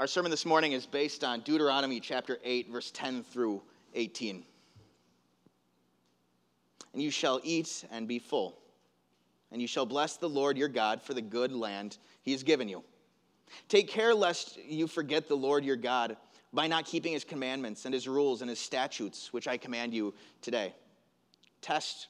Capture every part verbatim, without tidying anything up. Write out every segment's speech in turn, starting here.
Our sermon this morning is based on Deuteronomy chapter eight, verse ten through eighteen. And you shall eat and be full, and you shall bless the Lord your God for the good land he has given you. Take care lest you forget the Lord your God by not keeping his commandments and his rules and his statutes, which I command you today. Test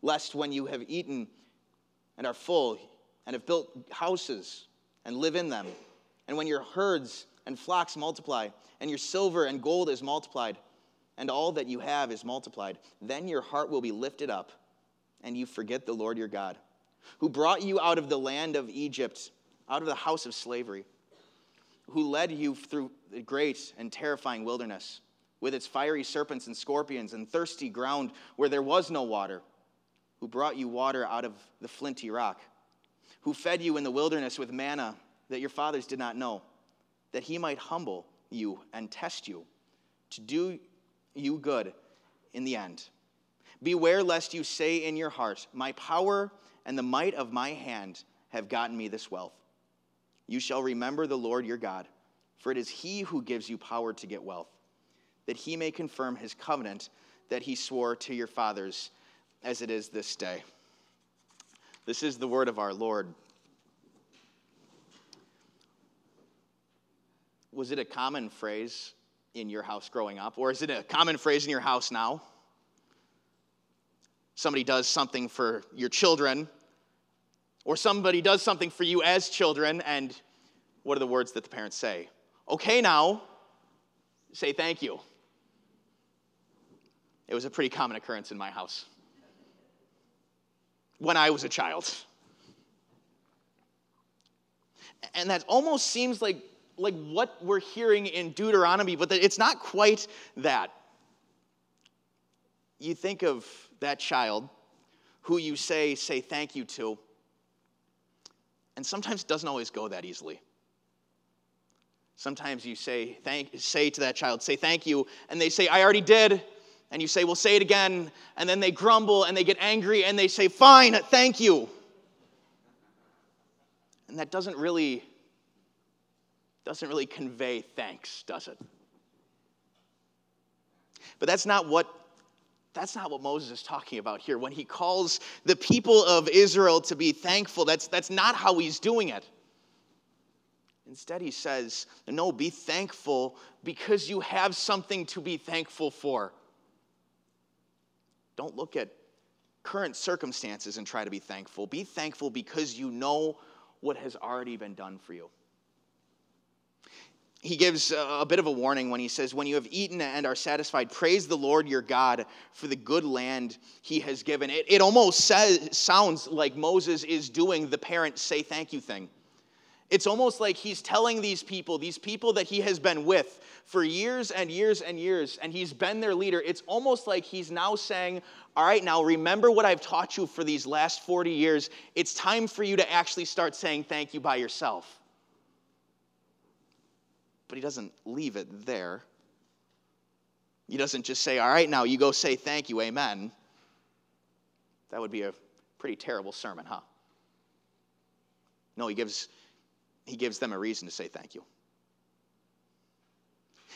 lest when you have eaten and are full and have built houses and live in them, and when your herds and flocks multiply, and your silver and gold is multiplied, and all that you have is multiplied, then your heart will be lifted up, and you forget the Lord your God, who brought you out of the land of Egypt, out of the house of slavery, who led you through the great and terrifying wilderness, with its fiery serpents and scorpions and thirsty ground where there was no water, who brought you water out of the flinty rock, who fed you in the wilderness with manna that your fathers did not know, that he might humble you and test you, to do you good in the end. Beware lest you say in your heart, my power and the might of my hand have gotten me this wealth. You shall remember the Lord your God, for it is he who gives you power to get wealth, that he may confirm his covenant that he swore to your fathers as it is this day. This is the word of our Lord. Was it a common phrase in your house growing up, or is it a common phrase in your house now? Somebody does something for your children, or somebody does something for you as children, and what are the words that the parents say? Okay, now, say thank you. It was a pretty common occurrence in my house when I was a child. And that almost seems like like what we're hearing in Deuteronomy, but it's not quite that. You think of that child who you say, say thank you to, and sometimes it doesn't always go that easily. Sometimes you say thank, say to that child, say thank you, and they say, I already did, and you say, well, say it again, and then they grumble, and they get angry, and they say, fine, thank you. And that doesn't really doesn't really convey thanks, does it? But that's not what that's not what Moses is talking about here. When he calls the people of Israel to be thankful, that's, that's not how he's doing it. Instead, he says, no, be thankful because you have something to be thankful for. Don't look at current circumstances and try to be thankful. Be thankful because you know what has already been done for you. He gives a bit of a warning when he says, when you have eaten and are satisfied, praise the Lord your God for the good land he has given. It, it almost says, sounds like Moses is doing the parent say thank you thing. It's almost like he's telling these people, these people that he has been with for years and years and years, and he's been their leader. It's almost like he's now saying, all right, now remember what I've taught you for these last forty years. It's time for you to actually start saying thank you by yourself. But he doesn't leave it there. He doesn't just say, all right, now you go say thank you, amen. That would be a pretty terrible sermon, huh? No, he gives, he gives them a reason to say thank you.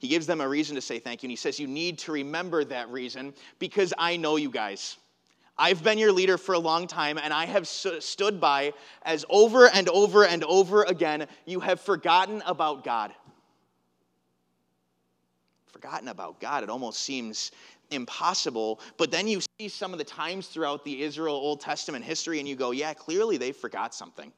He gives them a reason to say thank you, and he says, you need to remember that reason because I know you guys. I've been your leader for a long time, and I have so- stood by as over and over and over again, you have forgotten about God. Forgotten about God. It almost seems impossible. But then you see some of the times throughout the Israel Old Testament history and you go, yeah, clearly they forgot something.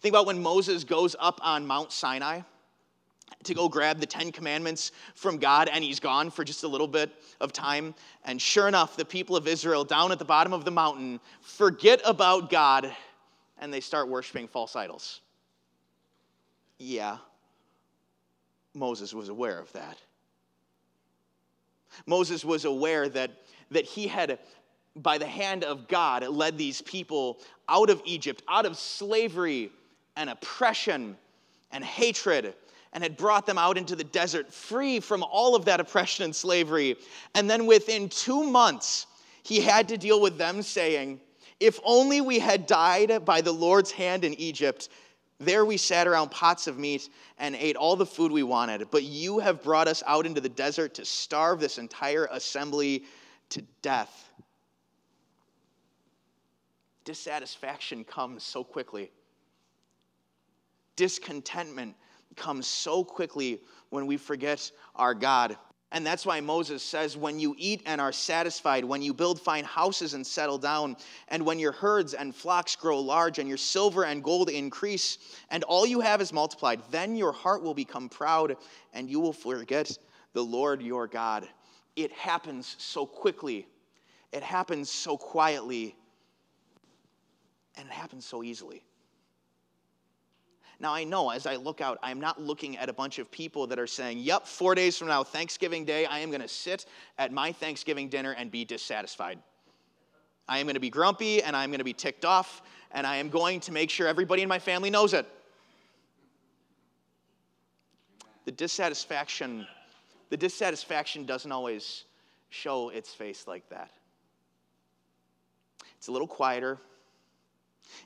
Think about when Moses goes up on Mount Sinai to go grab the Ten Commandments from God, and he's gone for just a little bit of time. And sure enough, the people of Israel down at the bottom of the mountain forget about God and they start worshiping false idols. Yeah. Moses was aware of that. Moses was aware that, that he had, by the hand of God, led these people out of Egypt, out of slavery and oppression and hatred, and had brought them out into the desert, free from all of that oppression and slavery. And then within two months, he had to deal with them saying, if only we had died by the Lord's hand in Egypt, There we sat around pots of meat and ate all the food we wanted, but you have brought us out into the desert to starve this entire assembly to death. Dissatisfaction comes so quickly. Discontentment comes so quickly when we forget our God. And that's why Moses says, when you eat and are satisfied, when you build fine houses and settle down, and when your herds and flocks grow large, and your silver and gold increase, and all you have is multiplied, then your heart will become proud, and you will forget the Lord your God. It happens so quickly. It happens so quietly. And it happens so easily. Now, I know as I look out, I'm not looking at a bunch of people that are saying, yep, four days from now, Thanksgiving Day, I am going to sit at my Thanksgiving dinner and be dissatisfied. I am going to be grumpy, and I'm going to be ticked off, and I am going to make sure everybody in my family knows it. The dissatisfaction, the dissatisfaction doesn't always show its face like that. It's a little quieter.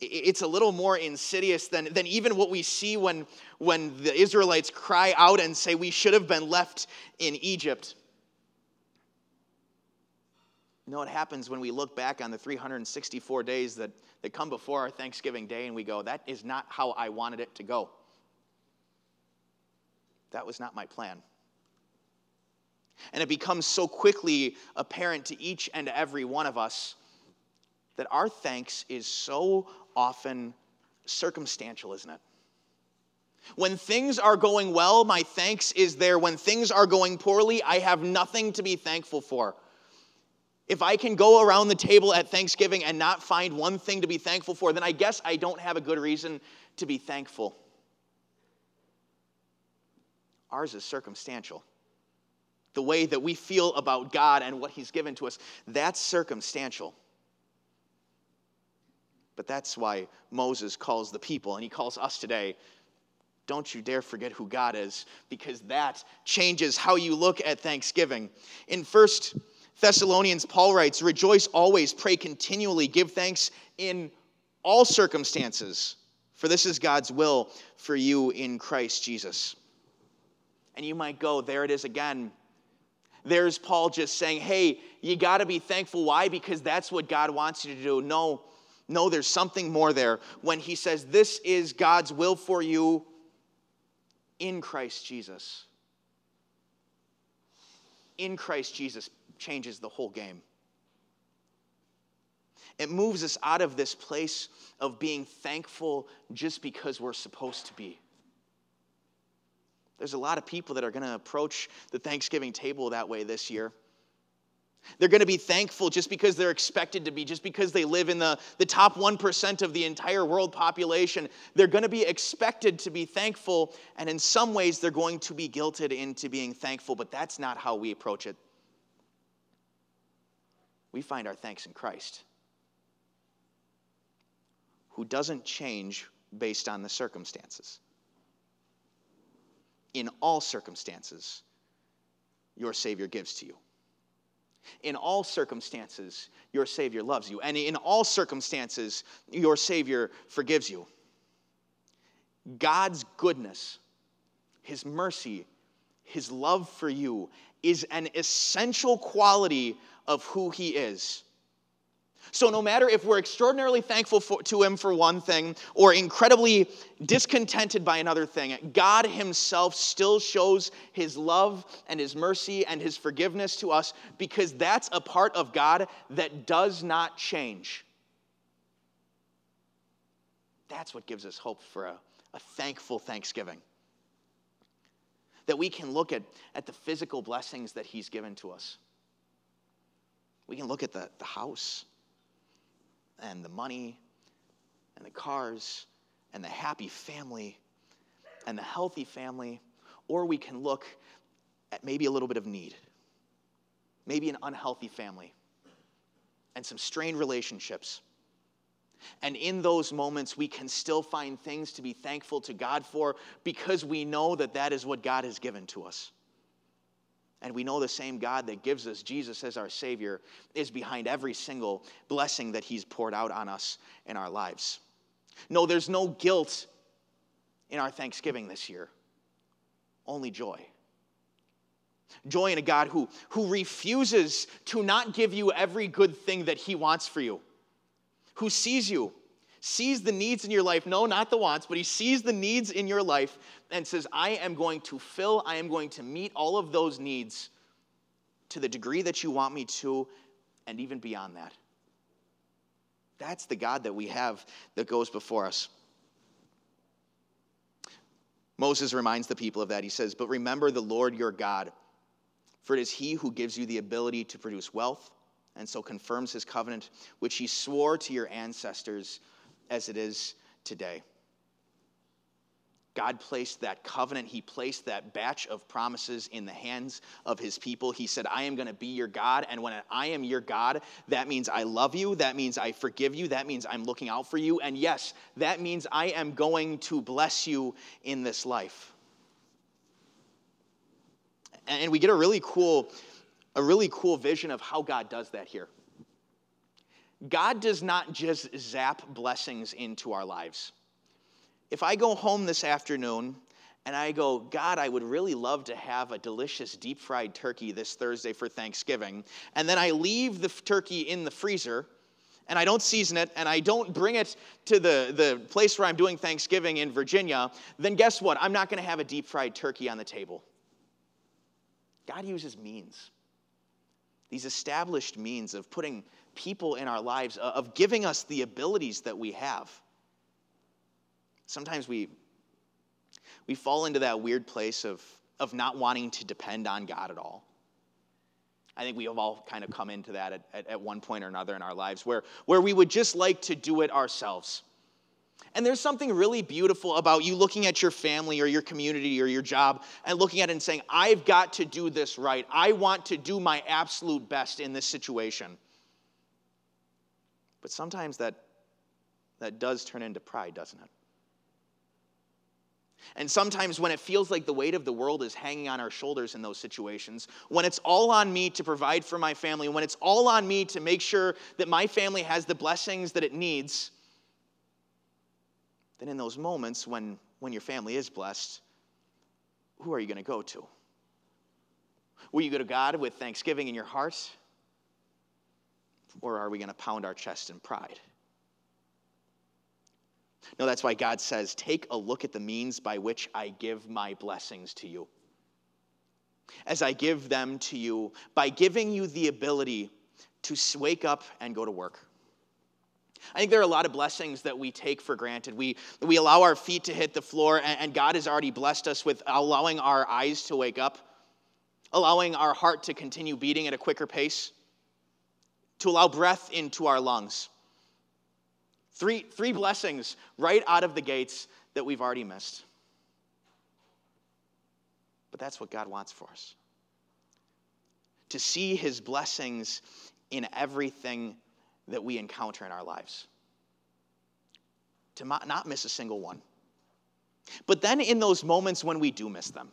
It's a little more insidious than, than even what we see when, when the Israelites cry out and say, we should have been left in Egypt. No, it happens when we look back on the three hundred sixty-four days that, that come before our Thanksgiving Day and we go, that is not how I wanted it to go. That was not my plan. And it becomes so quickly apparent to each and every one of us that our thanks is so often circumstantial, isn't it? When things are going well, my thanks is there. When things are going poorly, I have nothing to be thankful for. If I can go around the table at Thanksgiving and not find one thing to be thankful for, then I guess I don't have a good reason to be thankful. Ours is circumstantial. The way that we feel about God and what He's given to us, that's circumstantial. But that's why Moses calls the people, and he calls us today, don't you dare forget who God is, because that changes how you look at Thanksgiving. In First Thessalonians, Paul writes, rejoice always, pray continually, give thanks in all circumstances, for this is God's will for you in Christ Jesus. And you might go, there it is again. There's Paul just saying, hey, you got to be thankful. Why? Because that's what God wants you to do. No. No, there's something more there when he says, this is God's will for you in Christ Jesus. In Christ Jesus changes the whole game. It moves us out of this place of being thankful just because we're supposed to be. There's a lot of people that are going to approach the Thanksgiving table that way this year. They're going to be thankful just because they're expected to be, just because they live in the, the top one percent of the entire world population. They're going to be expected to be thankful, and in some ways they're going to be guilted into being thankful, but that's not how we approach it. We find our thanks in Christ, who doesn't change based on the circumstances. In all circumstances, your Savior gives to you. In all circumstances, your Savior loves you. And in all circumstances, your Savior forgives you. God's goodness, His mercy, His love for you is an essential quality of who He is. So no matter if we're extraordinarily thankful for, to Him for one thing or incredibly discontented by another thing, God Himself still shows His love and His mercy and His forgiveness to us because that's a part of God that does not change. That's what gives us hope for a, a thankful Thanksgiving. That we can look at, at the physical blessings that He's given to us. We can look at the, the house and the money, and the cars, and the happy family, and the healthy family, or we can look at maybe a little bit of need, maybe an unhealthy family, and some strained relationships. And in those moments, we can still find things to be thankful to God for because we know that that is what God has given to us. And we know the same God that gives us Jesus as our Savior is behind every single blessing that He's poured out on us in our lives. No, there's no guilt in our Thanksgiving this year? Only joy. Joy in a God who, who refuses to not give you every good thing that he wants for you. Who sees you, sees the needs in your life. No, not the wants, but he sees the needs in your life and says, I am going to fill, I am going to meet all of those needs to the degree that you want me to, and even beyond that. That's the God that we have that goes before us. Moses reminds the people of that. He says, but remember the Lord your God, for it is he who gives you the ability to produce wealth, and so confirms his covenant, which he swore to your ancestors as it is today. God placed that covenant, he placed that batch of promises in the hands of his people. He said, I am going to be your God, and when I am your God, that means I love you, that means I forgive you, that means I'm looking out for you, and yes, that means I am going to bless you in this life. And we get a really cool, a really cool vision of how God does that here. God does not just zap blessings into our lives. If I go home this afternoon and I go, God, I would really love to have a delicious deep-fried turkey this Thursday for Thanksgiving, and then I leave the turkey in the freezer, and I don't season it, and I don't bring it to the, the place where I'm doing Thanksgiving in Virginia, then guess what? I'm not going to have a deep-fried turkey on the table. God uses means. These established means of putting people in our lives, of giving us the abilities that we have. Sometimes we we fall into that weird place of, of not wanting to depend on God at all. I think we have all kind of come into that at, at, at one point or another in our lives, where, where we would just like to do it ourselves. And there's something really beautiful about you looking at your family or your community or your job and looking at it and saying, I've got to do this right. I want to do my absolute best in this situation. But sometimes that, that does turn into pride, doesn't it? And sometimes when it feels like the weight of the world is hanging on our shoulders in those situations, when it's all on me to provide for my family, when it's all on me to make sure that my family has the blessings that it needs, then in those moments when, when your family is blessed, who are you going to go to? Will you go to God with thanksgiving in your heart? Or are we going to pound our chest in pride? No, that's why God says, take a look at the means by which I give my blessings to you. As I give them to you, by giving you the ability to wake up and go to work. I think there are a lot of blessings that we take for granted. We we allow our feet to hit the floor, and, and God has already blessed us with allowing our eyes to wake up, allowing our heart to continue beating at a quicker pace, to allow breath into our lungs. Three, three blessings right out of the gates that we've already missed. But that's what God wants for us. To see his blessings in everything that we encounter in our lives. To not miss a single one. But then in those moments when we do miss them,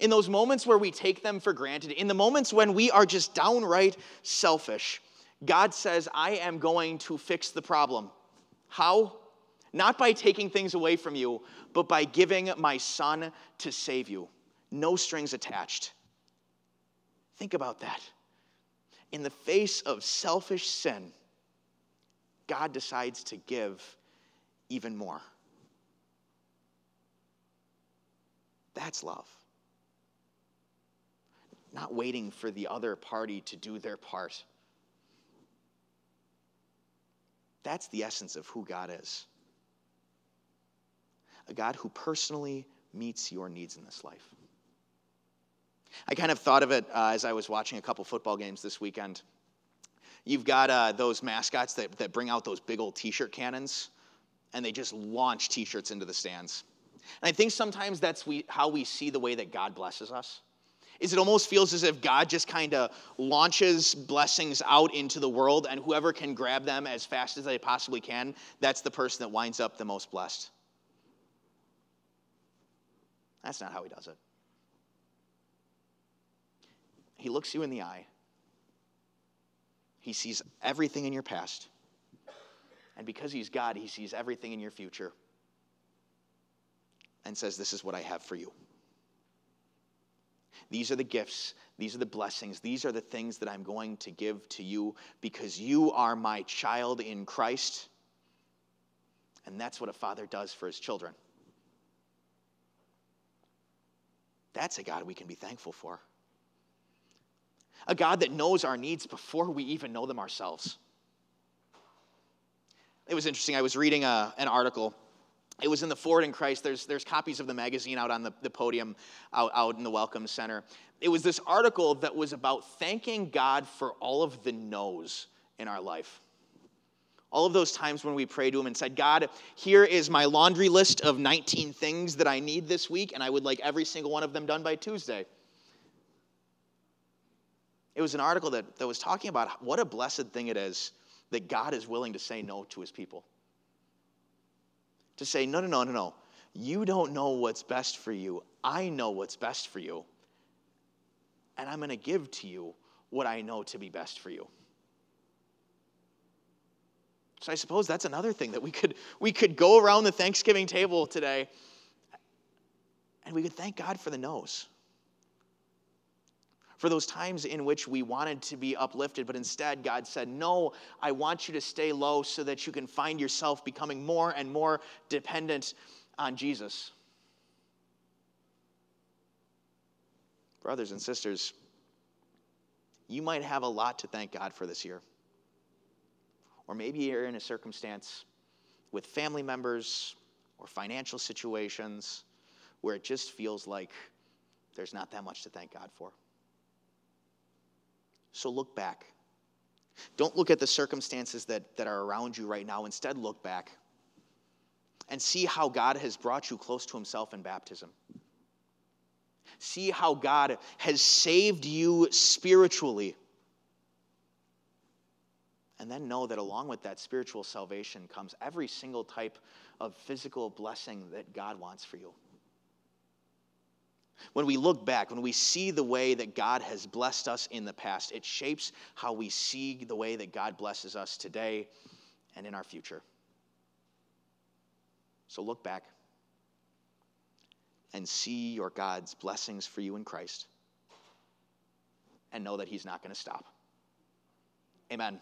in those moments where we take them for granted, in the moments when we are just downright selfish, God says, I am going to fix the problem. How? Not by taking things away from you, but by giving my son to save you. No strings attached. Think about that. In the face of selfish sin, God decides to give even more. That's love. Not waiting for the other party to do their part. That's the essence of who God is. A God who personally meets your needs in this life. I kind of thought of it uh, as I was watching a couple football games this weekend. You've got uh, those mascots that, that bring out those big old t-shirt cannons, and they just launch t-shirts into the stands. And I think sometimes that's we, how we see the way that God blesses us. Is it almost feels as if God just kind of launches blessings out into the world, and whoever can grab them as fast as they possibly can, that's the person that winds up the most blessed. That's not how he does it. He looks you in the eye. He sees everything in your past. And because he's God, he sees everything in your future. and says, this is what I have for you. These are the gifts. These are the blessings. These are the things that I'm going to give to you because you are my child in Christ. And that's what a father does for his children. That's a God we can be thankful for. A God that knows our needs before we even know them ourselves. It was interesting. I was reading a, an article. It was in the Forward in Christ. There's there's copies of the magazine out on the, the podium, out, out in the Welcome Center. It was this article that was about thanking God for all of the no's in our life. All of those times when we prayed to him and said, God, here is my laundry list of nineteen things that I need this week, and I would like every single one of them done by Tuesday. It was an article that, that was talking about what a blessed thing it is that God is willing to say no to his people. To say, no, no, no, no, no. You don't know what's best for you. I know what's best for you. And I'm going to give to you what I know to be best for you. So I suppose that's another thing that we could we could go around the Thanksgiving table today and we could thank God for the no's. For those times in which we wanted to be uplifted, but instead God said, no, I want you to stay low so that you can find yourself becoming more and more dependent on Jesus. Brothers and sisters, you might have a lot to thank God for this year. Or maybe you're in a circumstance with family members or financial situations where it just feels like there's not that much to thank God for. So look back. Don't look at the circumstances that, that are around you right now. Instead, look back and see how God has brought you close to himself in baptism. See how God has saved you spiritually. And then know that along with that spiritual salvation comes every single type of physical blessing that God wants for you. When we look back, when we see the way that God has blessed us in the past, it shapes how we see the way that God blesses us today and in our future. So look back and see your God's blessings for you in Christ and know that he's not going to stop. Amen.